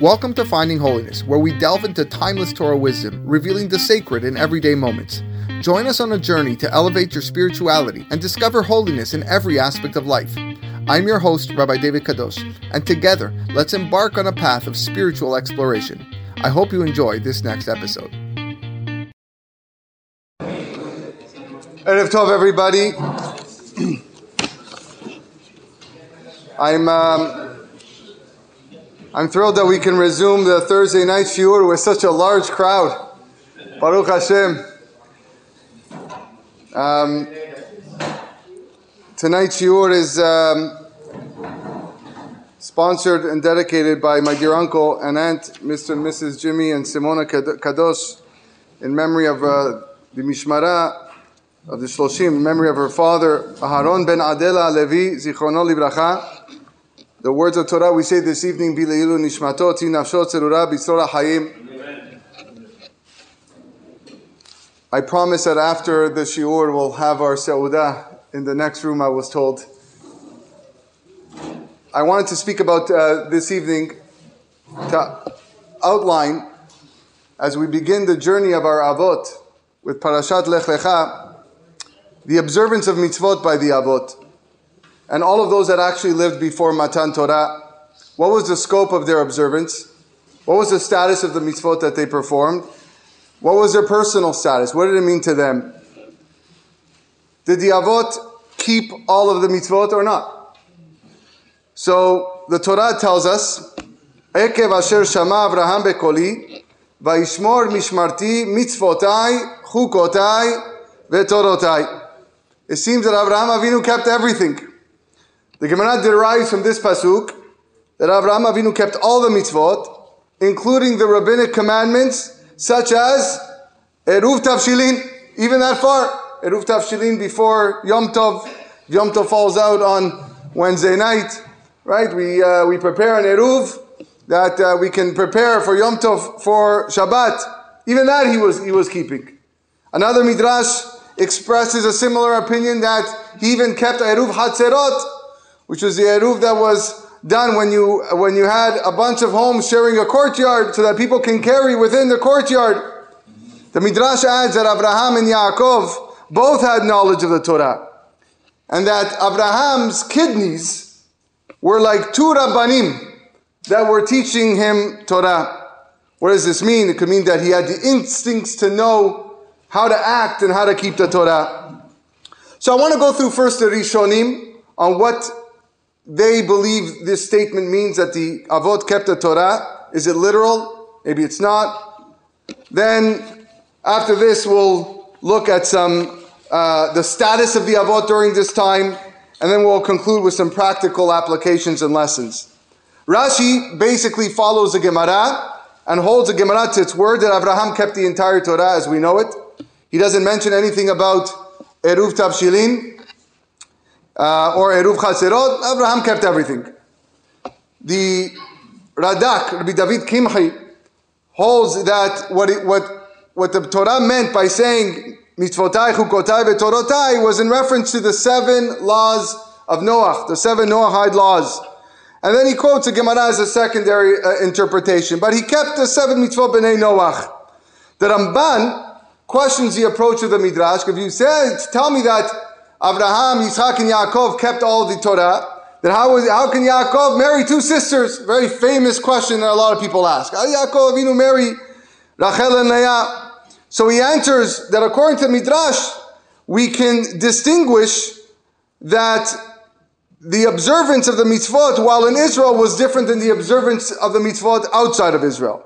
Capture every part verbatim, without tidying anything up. Welcome to Finding Holiness, where we delve into timeless Torah wisdom, revealing the sacred in everyday moments. Join us on a journey to elevate your spirituality and discover holiness in every aspect of life. I'm your host, Rabbi David Kadosh, and together, let's embark on a path of spiritual exploration. I hope you enjoy this next episode. Erev Tov, everybody. I'm um, I'm thrilled that we can resume the Thursday night shiur with such a large crowd. Baruch Hashem. Um, tonight's shiur is um, sponsored and dedicated by my dear uncle and aunt, Mister and Missus Jimmy and Simona Kadosh, in memory of uh, the Mishmara of the Shloshim, in memory of her father, Aharon ben Adela Levi, Zichrono Libracha. The words of Torah we say this evening, Bileilu Nishmato, Ti Nafsho Tzerura, B'Tzorah Hayim. I promise that after the shiur, we'll have our seudah in the next room, I was told. I wanted to speak about uh, this evening, to outline, as we begin the journey of our Avot, with Parashat Lech Lecha, the observance of mitzvot by the Avot, and all of those that actually lived before Matan Torah. What was the scope of their observance? What was the status of the mitzvot that they performed? What was their personal status? What did it mean to them? Did the Avot keep all of the mitzvot or not? So the Torah tells us, Ekev asher shama Avraham bekoli, vayishmor mishmarti mitzvotai chukotai vetorotai. It seems that Avraham Avinu kept everything. The Gemara derives from this pasuk that Avraham Avinu kept all the mitzvot, including the rabbinic commandments, such as Eruv Tavshilin, even that far. Eruv Tavshilin before Yom Tov. Yom Tov falls out on Wednesday night, right? We uh, we prepare an Eruv that uh, we can prepare for Yom Tov, for Shabbat. Even that he was he was keeping. Another midrash expresses a similar opinion that he even kept Eruv Hatzerot, which was the Eruv that was done when you when you had a bunch of homes sharing a courtyard so that people can carry within the courtyard. The Midrash adds that Avraham and Yaakov both had knowledge of the Torah, and that Avraham's kidneys were like two Rabbanim that were teaching him Torah. What does this mean? It could mean that he had the instincts to know how to act and how to keep the Torah. So I want to go through first the Rishonim on what they believe this statement means, that the Avot kept the Torah. Is it literal? Maybe it's not. Then after this we'll look at some uh, the status of the Avot during this time, and then we'll conclude with some practical applications and lessons. Rashi basically follows the Gemara and holds the Gemara to its word that Avraham kept the entire Torah as we know it. He doesn't mention anything about Eruv Tavshilin uh, or Eruv Chaserot. Avraham kept everything. The Radak, Rabbi David Kimchi, holds that what it, what what the Torah meant by saying mitzvotai, chukotai, vetorotai was in reference to the seven laws of Noach, the seven Noahide laws. And then he quotes the Gemara as a secondary uh, interpretation. But he kept the seven mitzvot b'nei Noach. The Ramban questions the approach of the Midrash. If you say, tell me that Avraham, Yitzhak, and Yaakov kept all the Torah, then how, was, how can Yaakov marry two sisters? Very famous question that a lot of people ask. How did Yaakov Avinu marry Rachel and Leah? So he answers that according to Midrash, we can distinguish that the observance of the mitzvot while in Israel was different than the observance of the mitzvot outside of Israel.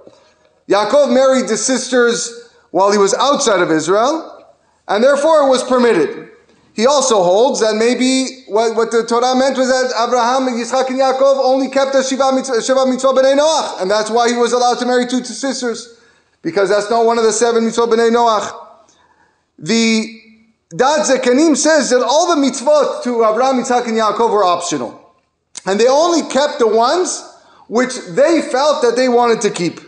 Yaakov married the sisters while he was outside of Israel, and therefore it was permitted. He also holds that maybe what, what the Torah meant was that Avraham, Yitzchak, and Yaakov only kept the Shiva Mitzvot Bnei Noach, and that's why he was allowed to marry two sisters, because that's not one of the seven Mitzvot Bnei Noach. The Da'as Zekanim says that all the mitzvot to Avraham, Yitzhak, and Yaakov were optional, and they only kept the ones which they felt that they wanted to keep.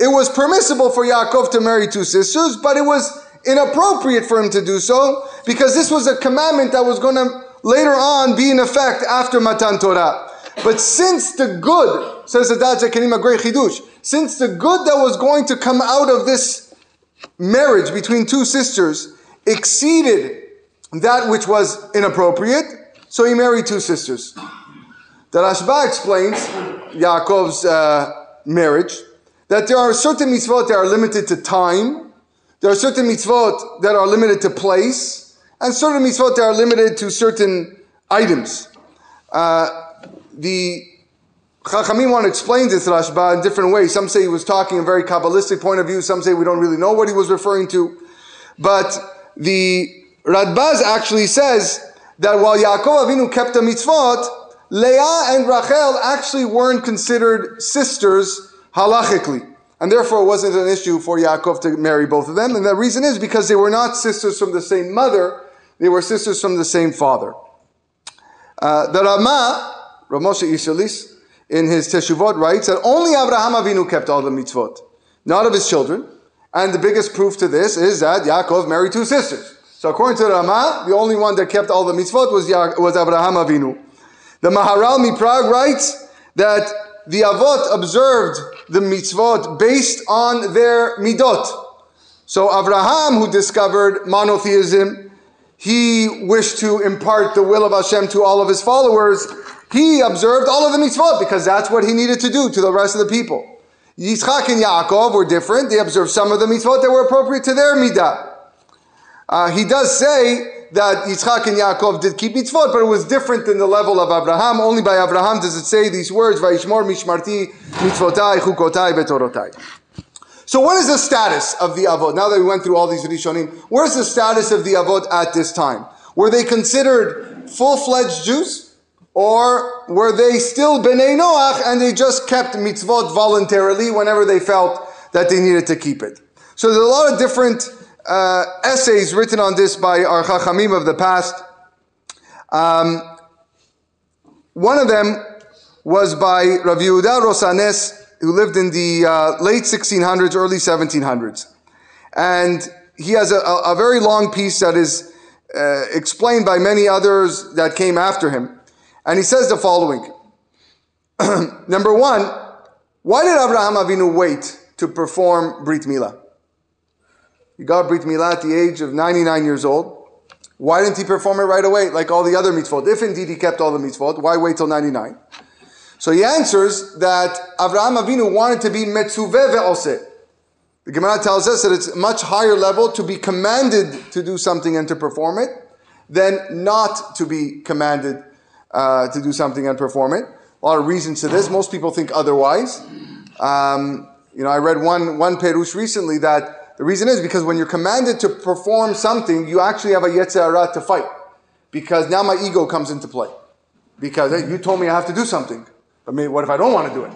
It was permissible for Yaakov to marry two sisters, but it was inappropriate for him to do so because this was a commandment that was going to later on be in effect after Matan Torah. But since the good, says the Da'as Zekanim, a great chidush, since the good that was going to come out of this marriage between two sisters exceeded that which was inappropriate, so he married two sisters. The Rashba explains, Yaakov's uh, marriage, that there are certain mitzvot that are limited to time, there are certain mitzvot that are limited to place, and certain mitzvot that are limited to certain items. Uh, the Chachamim want to explain this Rashba in different ways. Some say he was talking in a very Kabbalistic point of view, some say we don't really know what he was referring to. But the Radbaz actually says that while Yaakov Avinu kept the mitzvot, Leah and Rachel actually weren't considered sisters halachically. And therefore it wasn't an issue for Yaakov to marry both of them. And the reason is because they were not sisters from the same mother, they were sisters from the same father. Uh, the Ramah, Rav Moshe Isserlis, in his Teshuvot writes that only Avraham Avinu kept all the mitzvot, not of his children. And the biggest proof to this is that Yaakov married two sisters. So according to Ramah, the only one that kept all the mitzvot was, ya- was Avraham Avinu. The Maharal Miprag writes that the Avot observed the mitzvot based on their midot. So Avraham, who discovered monotheism, he wished to impart the will of Hashem to all of his followers. He observed all of the mitzvot because that's what he needed to do to the rest of the people. Yitzchak and Yaakov were different. They observed some of the mitzvot that were appropriate to their midah. Uh, he does say that Yitzchak and Yaakov did keep mitzvot, but it was different than the level of Avraham. Only by Avraham does it say these words, Vayishmor mishmarti mitzvotai chukotai vetorotai. So what is the status of the Avot? Now that we went through all these Rishonim, what is the status of the Avot at this time? Were they considered full-fledged Jews? Or were they still Bnei Noach and they just kept mitzvot voluntarily whenever they felt that they needed to keep it? So there's a lot of different Uh, essays written on this by our Chachamim of the past. Um, one of them was by Rav Yehuda Rosanes, who lived in the uh, late sixteen hundreds, early seventeen hundreds. And he has a, a, a very long piece that is uh, explained by many others that came after him. And he says the following. Number one, why did Avraham Avinu wait to perform Brit Milah? He got Brit Milah at the age of ninety-nine years old. Why didn't he perform it right away like all the other mitzvot? If indeed he kept all the mitzvot, why wait till ninety-nine? So he answers that Avraham Avinu wanted to be metzuveh ve'oseh. The Gemara tells us that it's much higher level to be commanded to do something and to perform it than not to be commanded uh, to do something and perform it. A lot of reasons to this. Most people think otherwise. Um, you know, I read one, one perush recently that the reason is because when you're commanded to perform something, you actually have a yetzer hara to fight. Because now my ego comes into play. Because hey, you told me I have to do something. But maybe what if I don't want to do it?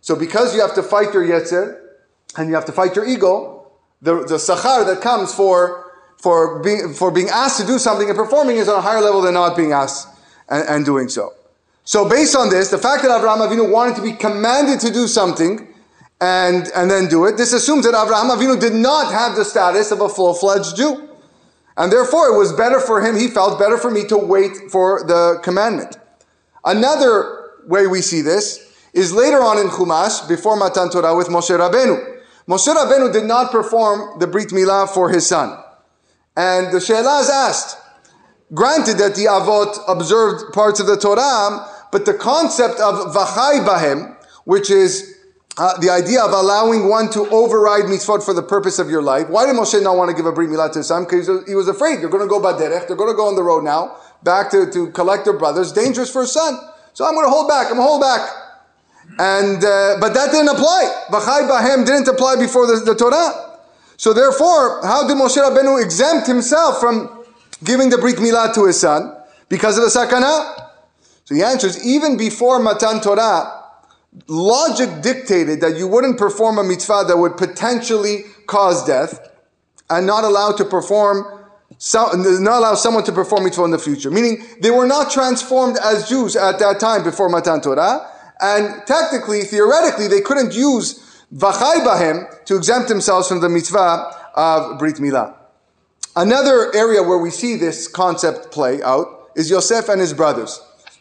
So because you have to fight your yetzer, and you have to fight your ego, the, the sachar that comes for, for, being, for being asked to do something and performing is on a higher level than not being asked and, and doing so. So based on this, the fact that Avraham Avinu wanted to be commanded to do something And, and then do it. This assumes that Avraham Avinu did not have the status of a full-fledged Jew. And therefore it was better for him, he felt better for me to wait for the commandment. Another way we see this is later on in Chumash, before Matan Torah with Moshe Rabbeinu. Moshe Rabbeinu did not perform the Brit Milah for his son. And the She'elah is asked, granted that the Avot observed parts of the Torah, but the concept of Vachay bahem, which is Uh, the idea of allowing one to override mitzvot for the purpose of your life. Why did Moshe not want to give a Brit Milah to his son? Because he was afraid. They're going to go baderech. They're going to go on the road now, back to, to collect their brothers. Dangerous for his son. So I'm going to hold back. I'm going to hold back. And, uh, but that didn't apply. V'chai bahem didn't apply before the, the Torah. So therefore, how did Moshe Rabbeinu exempt himself from giving the Brit Milah to his son? Because of the sakana. So the answer is, even before Matan Torah, logic dictated that you wouldn't perform a mitzvah that would potentially cause death and not allow to perform not allow someone to perform mitzvah in the future. Meaning, they were not transformed as Jews at that time before Matan Torah, and technically, theoretically, they couldn't use V'chai bahem to exempt themselves from the mitzvah of Brit Milah. Another area where we see this concept play out is Yosef and his brothers.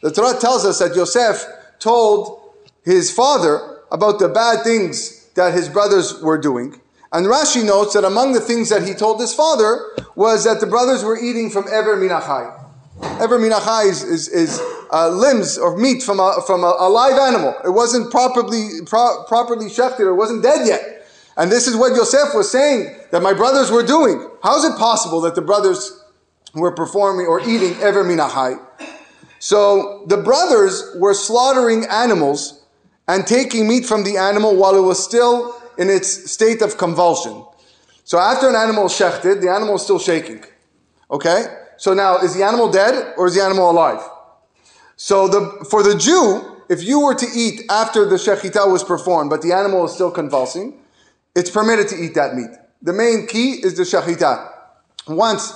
The Torah tells us that Yosef told his father about the bad things that his brothers were doing. And Rashi notes that among the things that he told his father was that the brothers were eating from Ever Minachai. Ever Minachai is, is, is uh, limbs or meat from a, from a, a live animal. It wasn't properly pro- properly shechted, it wasn't dead yet. And this is what Yosef was saying that my brothers were doing. How is it possible that the brothers were performing or eating Ever Minachai? So the brothers were slaughtering animals and taking meat from the animal while it was still in its state of convulsion. So after an animal is shechted, the animal is still shaking. Okay? So now, is the animal dead or is the animal alive? So the for the Jew, if you were to eat after the shechita was performed, but the animal is still convulsing, it's permitted to eat that meat. The main key is the shechita. Once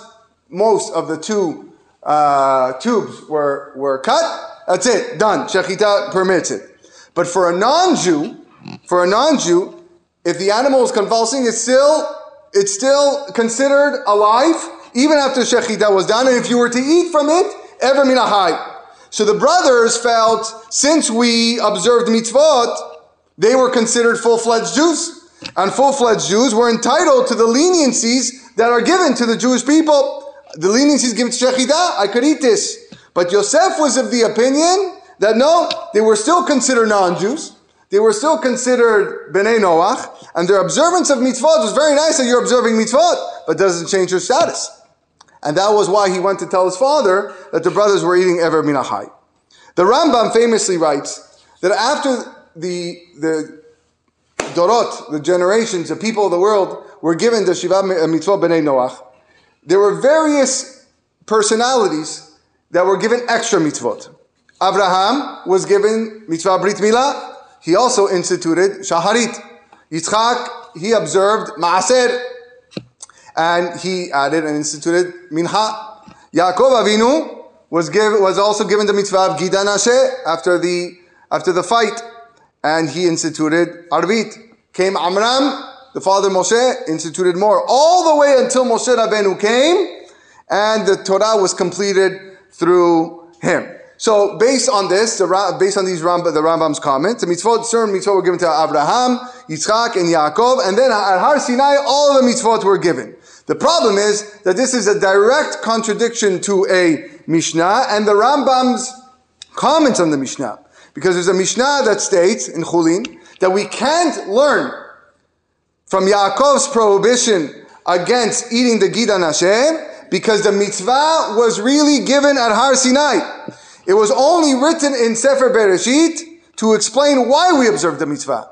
most of the two uh, tubes were, were cut, that's it, done. Shechita permits it. But for a non-Jew, for a non-Jew, if the animal is convulsing, it's still it's still considered alive, even after shechita was done. And if you were to eat from it, ever minahai. So the brothers felt, since we observed mitzvot, they were considered full-fledged Jews. And full-fledged Jews were entitled to the leniencies that are given to the Jewish people. The leniencies given to shechita, I could eat this. But Yosef was of the opinion that no, they were still considered non-Jews. They were still considered Bnei Noach, and their observance of mitzvot was very nice that you're observing mitzvot, but doesn't change your status. And that was why he went to tell his father that the brothers were eating Ever Minachai. The Rambam famously writes that after the, the Dorot, the generations, the people of the world, were given the Shiva Mitzvot Bnei Noach, there were various personalities that were given extra mitzvot. Avraham was given mitzvah Brit Milah. He also instituted Shaharit. Yitzchak, he observed Maaser. And he added and instituted Minha. Yaakov Avinu was give, was also given the mitzvah of Gid Hanasheh after the, after the fight. And he instituted Arvit. Came Amram, the father Moshe, instituted more. All the way until Moshe Rabbeinu came. And the Torah was completed through him. So based on this, the, based on these Rambam, the Rambam's comments, the mitzvot, certain mitzvot were given to Avraham, Yitzchak, and Yaakov, and then at Har Sinai, all the mitzvot were given. The problem is that this is a direct contradiction to a Mishnah and the Rambam's comments on the Mishnah, because there's a Mishnah that states in Chulin that we can't learn from Yaakov's prohibition against eating the Gid Hanasheh because the mitzvah was really given at Har Sinai. It was only written in Sefer Bereshit to explain why we observe the mitzvah.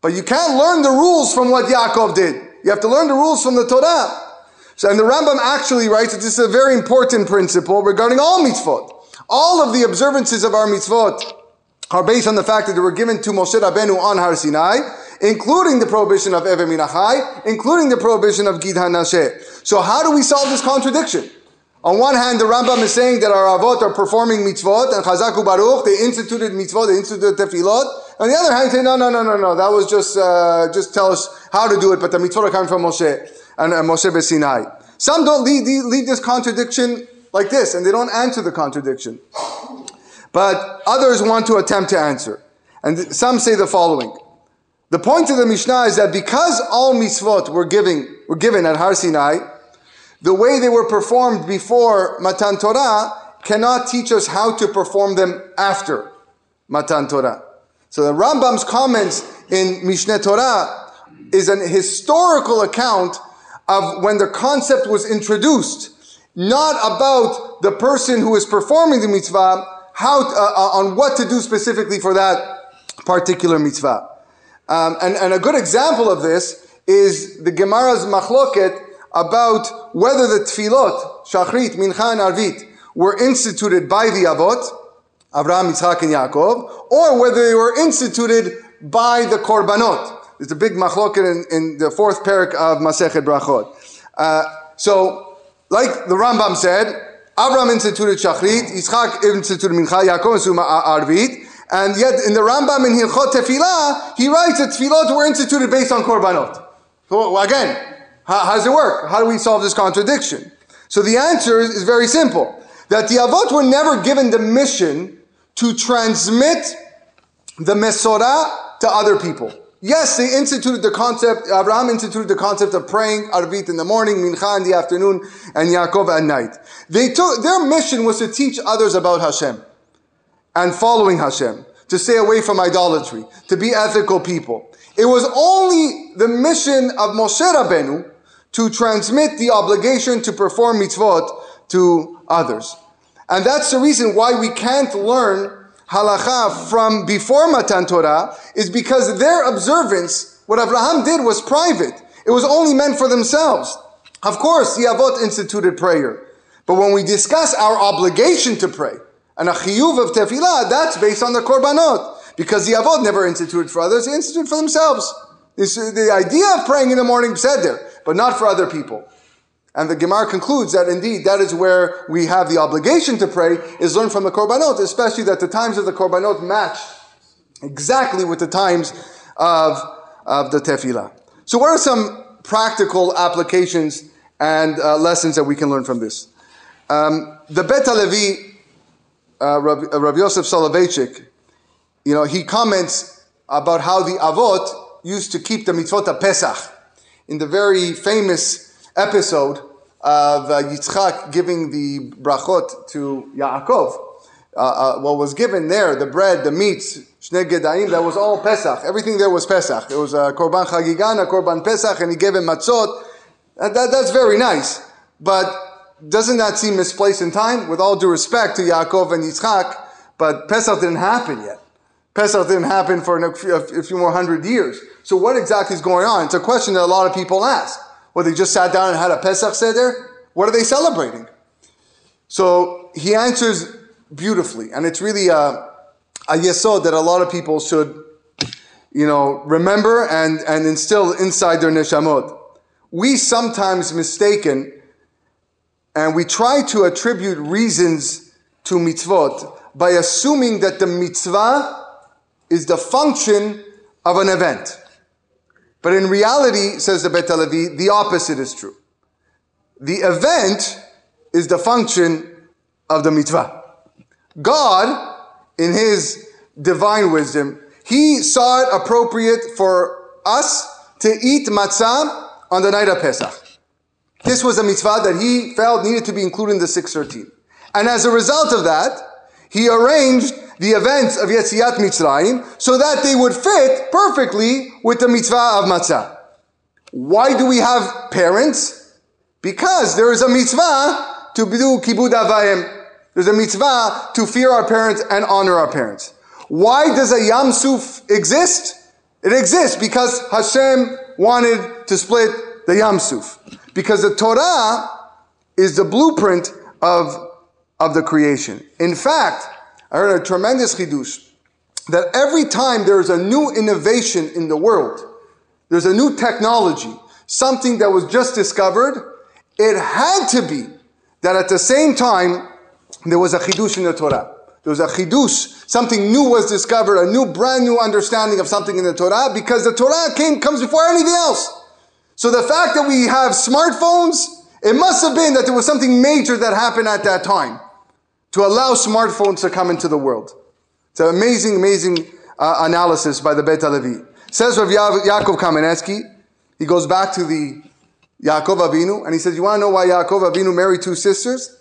But you can't learn the rules from what Yaakov did. You have to learn the rules from the Torah. So, and the Rambam actually writes that this is a very important principle regarding all mitzvot. All of the observances of our mitzvot are based on the fact that they were given to Moshe Rabbeinu on Har Sinai, including the prohibition of Ever Minachai, including the prohibition of Gid Hanasheh. So how do we solve this contradiction? On one hand, the Rambam is saying that our Avot are performing mitzvot, and Chazak Baruch, they instituted mitzvot, they instituted tefillot. On the other hand, they say, no, no, no, no, no, that was just, uh, just tell us how to do it, but the mitzvot are coming from Moshe, and uh, Moshe Besinai. Some don't lead, lead this contradiction like this, and they don't answer the contradiction. But others want to attempt to answer. And th- some say the following. The point of the Mishnah is that because all mitzvot were, giving, were given at Har Sinai, the way they were performed before Matan Torah cannot teach us how to perform them after Matan Torah. So the Rambam's comments in Mishneh Torah is an historical account of when the concept was introduced, not about the person who is performing the mitzvah, how to, uh, on what to do specifically for that particular mitzvah. Um, and, and a good example of this is the Gemara's Machloket about whether the tefillot, shachrit, mincha, and arvit, were instituted by the Avot, Avraham, Yitzchak, and Yaakov, or whether they were instituted by the Korbanot. There's a big machloket in, in the fourth parak of Masechet Brachot. Uh, so, like the Rambam said, Avraham instituted shachrit, Yitzchak instituted mincha, Yaakov instituted arvit, and yet in the Rambam in Hilchot Tefillah, he writes that tefillot were instituted based on Korbanot. So again, How, how does it work? How do we solve this contradiction? So the answer is, is very simple. That the Avot were never given the mission to transmit the Mesorah to other people. Yes, they instituted the concept, Avraham instituted the concept of praying Arvit in the morning, Mincha in the afternoon, and Yaakov at night. They took, their mission was to teach others about Hashem and following Hashem, to stay away from idolatry, to be ethical people. It was only the mission of Moshe Rabbeinu to transmit the obligation to perform mitzvot to others. And that's the reason why we can't learn halakha from before Matan Torah, is because their observance, what Avraham did, was private. It was only meant for themselves. Of course, the Avot instituted prayer. But when we discuss our obligation to pray, and a chiyuv of tefillah, that's based on the Korbanot, because the Avot never instituted for others, they instituted for themselves. This, the idea of praying in the morning said there, but not for other people. And the Gemara concludes that indeed that is where we have the obligation to pray, is learned from the Korbanot, especially that the times of the Korbanot match exactly with the times of, of the Tefillah. So what are some practical applications and uh, lessons that we can learn from this? Um, the Bet HaLevi, uh, Rav, Rav Yosef Soloveitchik, you know, he comments about how the Avot used to keep the mitzvot of Pesach. In the very famous episode of uh, Yitzchak giving the brachot to Yaakov. Uh, uh, what was given there, the bread, the meats, shnei gedaim, that was all Pesach. Everything there was Pesach. It was a korban chagigan, a korban Pesach, and he gave him matzot. That, that, that's very nice. But doesn't that seem misplaced in time? With all due respect to Yaakov and Yitzchak, but Pesach didn't happen yet. Pesach didn't happen for a few, a few more hundred years. So what exactly is going on? It's a question that a lot of people ask. Well, they just sat down and had a Pesach Seder? What are they celebrating? So he answers beautifully, and it's really a, a yesod that a lot of people should, you know, remember and, and instill inside their neshamot. We sometimes mistaken, and we try to attribute reasons to mitzvot by assuming that the mitzvah is the function of an event. But in reality, says the Bet HaLevi, the opposite is true. The event is the function of the mitzvah. God, in His divine wisdom, He saw it appropriate for us to eat matzah on the night of Pesach. This was a mitzvah that He felt needed to be included in the six thirteen. And as a result of that, He arranged the events of Yetziat Mitzrayim so that they would fit perfectly with the mitzvah of matzah. Why do we have parents? Because there is a mitzvah to do kibud avayim. There's a mitzvah to fear our parents and honor our parents. Why does a Yam Suf exist? It exists because Hashem wanted to split the Yam Suf. Because the Torah is the blueprint of, of the creation. In fact, I heard a tremendous chidush that every time there is a new innovation in the world, there's a new technology, something that was just discovered, it had to be that at the same time there was a chidush in the Torah. There was a chidush, something new was discovered, a new brand new understanding of something in the Torah, because the Torah came comes before anything else. So the fact that we have smartphones, it must have been that there was something major that happened at that time to allow smartphones to come into the world. It's an amazing, amazing uh, analysis by the Bet HaLevi. Says Rav Yaakov Kamenetsky, he goes back to the Yaakov Avinu, and he says, you want to know why Yaakov Avinu married two sisters?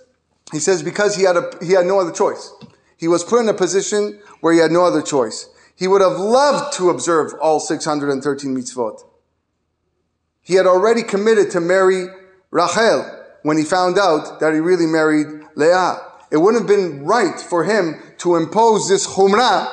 He says, because he had, a, he had no other choice. He was put in a position where he had no other choice. He would have loved to observe all six hundred thirteen mitzvot. He had already committed to marry Rachel when he found out that he really married Leah. It wouldn't have been right for him to impose this chumrah,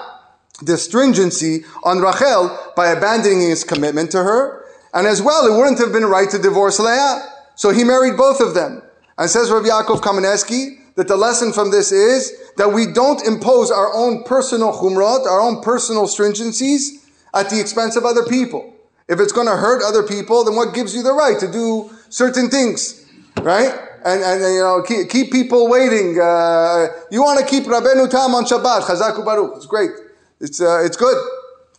this stringency, on Rachel by abandoning his commitment to her. And as well, it wouldn't have been right to divorce Leah. So he married both of them. And says Rav Yaakov Kamenetsky that the lesson from this is that we don't impose our own personal chumrot, our own personal stringencies, at the expense of other people. If it's going to hurt other people, then what gives you the right to do certain things, right? And, and you know, keep, keep people waiting. Uh, you want to keep Rabbeinu Tam on Shabbat. Chazak ubaruch. It's great. It's uh, it's good.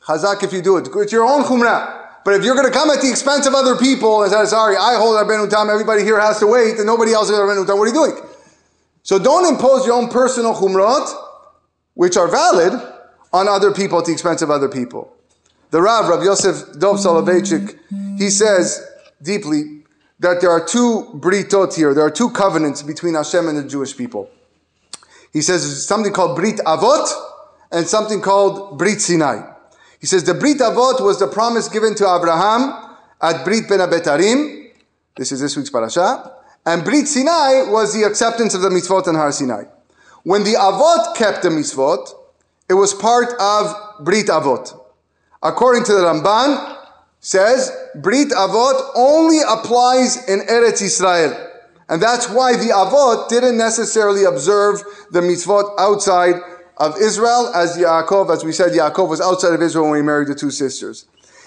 Chazak if you do it. It's your own chumrah. But if you're going to come at the expense of other people and say, sorry, I hold Rabbeinu Tam, everybody here has to wait, and nobody else has Rabbeinu Tam, what are you doing? So don't impose your own personal chumrot, which are valid, on other people at the expense of other people. The Rav, Rav Yosef Dov Soloveitchik, he says deeply that there are two britot here. There are two covenants between Hashem and the Jewish people. He says something called Brit Avot and something called Brit Sinai. He says the Brit Avot was the promise given to Abraham at Brit Ben Abetarim. This is this week's parasha. And Brit Sinai was the acceptance of the mitzvot in Har Sinai. When the Avot kept the mitzvot, it was part of Brit Avot. According to the Ramban, says Brit Avot only applies in Eretz Israel. And that's why the Avot didn't necessarily observe the mitzvot outside of Israel, as Yaakov, as we said, Yaakov was outside of Israel when he married the two sisters.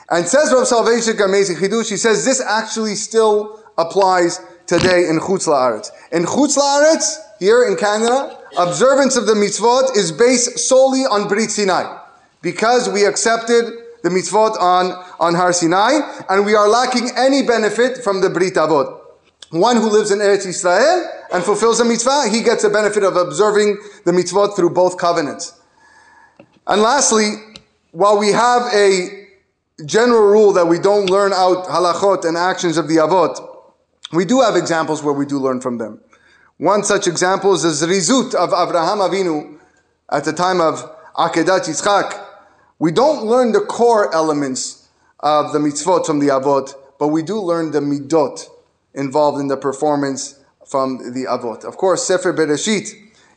And says Rav Soloveitchik, amazing Chidush, he says this actually still applies today in Chutz Laaretz. In Chutz Laaretz, here in Canada, observance of the mitzvot is based solely on Brit Sinai, because we accepted the mitzvot on, on Har Sinai, and we are lacking any benefit from the Brit Avot. One who lives in Eretz Israel and fulfills a mitzvah, he gets the benefit of observing the mitzvot through both covenants. And lastly, while we have a general rule that we don't learn out halachot and actions of the avot, we do have examples where we do learn from them. One such example is the zrizut of Avraham Avinu at the time of Akedat Yitzchak. We don't learn the core elements of the mitzvot from the avot, but we do learn the midot involved in the performance from the Avot. Of course, Sefer Bereshit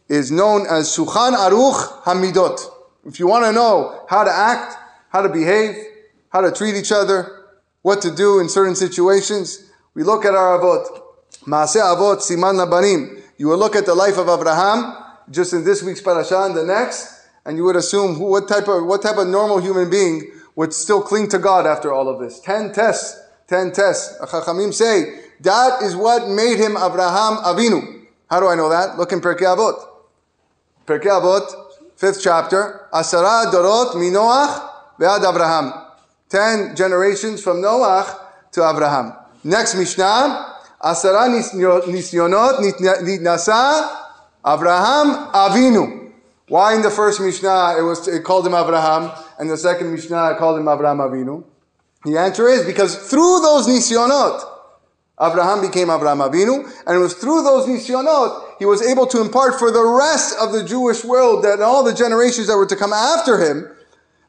is known as Shulchan Aruch Hamidot. If you want to know how to act, how to behave, how to treat each other, what to do in certain situations, we look at our Avot. Maaseh Avot Siman Labanim. You will look at the life of Abraham just in this week's parasha and the next, and you would assume who, what type of what type of normal human being would still cling to God after all of this. Ten tests, ten tests. Chachamim say, that is what made him Avraham Avinu. How do I know that? Look in Perkei Avot. Perkei Avot, fifth chapter. Asara dorot minoach ve'ad Avraham. Ten generations from Noach to Avraham. Next Mishnah. Asara nisyonot nitnasa Avraham Avinu. Why in the first Mishnah it was it called him Avraham, and the second Mishnah it called him Avraham Avinu? The answer is because through those nisyonot, Avraham became Avraham Avinu, and it was through those nisyonot he was able to impart for the rest of the Jewish world, that all the generations that were to come after him,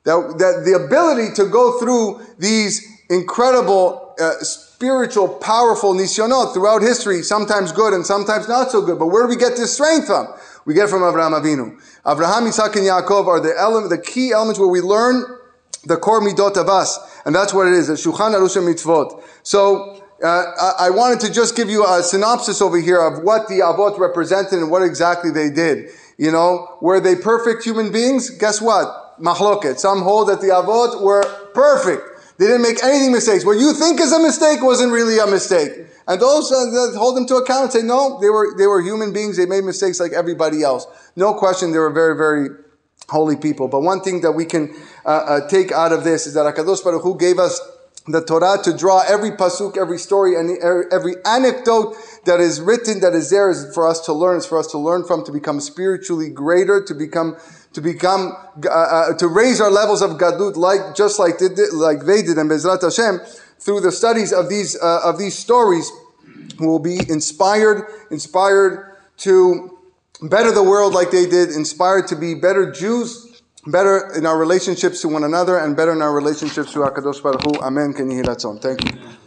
that, that the ability to go through these incredible, uh, spiritual, powerful nisyonot throughout history, sometimes good and sometimes not so good. But where do we get this strength from? We get from Avraham Avinu. Avraham, Yitzhak, and Yaakov are the element, the key elements where we learn the core midot of us, and that's what it is, the Shulchan Aruch Mitzvot. So, Uh, I wanted to just give you a synopsis over here of what the Avot represented and what exactly they did. You know, were they perfect human beings? Guess what? Machloket. Some hold that the Avot were perfect. They didn't make any mistakes. What you think is a mistake wasn't really a mistake. And those that hold them to account and say, no, they were, they were human beings. They made mistakes like everybody else. No question, they were very, very holy people. But one thing that we can uh, uh, take out of this is that HaKadosh Baruch Hu gave us the Torah to draw every pasuk, every story, and every anecdote that is written, that is there, is for us to learn, is for us to learn from, to become spiritually greater, to become, to become, uh, uh, to raise our levels of gadlut, like just like they did, like they did, and Bezrat Hashem, through the studies of these uh, of these stories, will be inspired, inspired to better the world like they did, inspired to be better Jews, better in our relationships to one another, and better in our relationships to HaKadosh Baruch Hu. Amen. Thank you.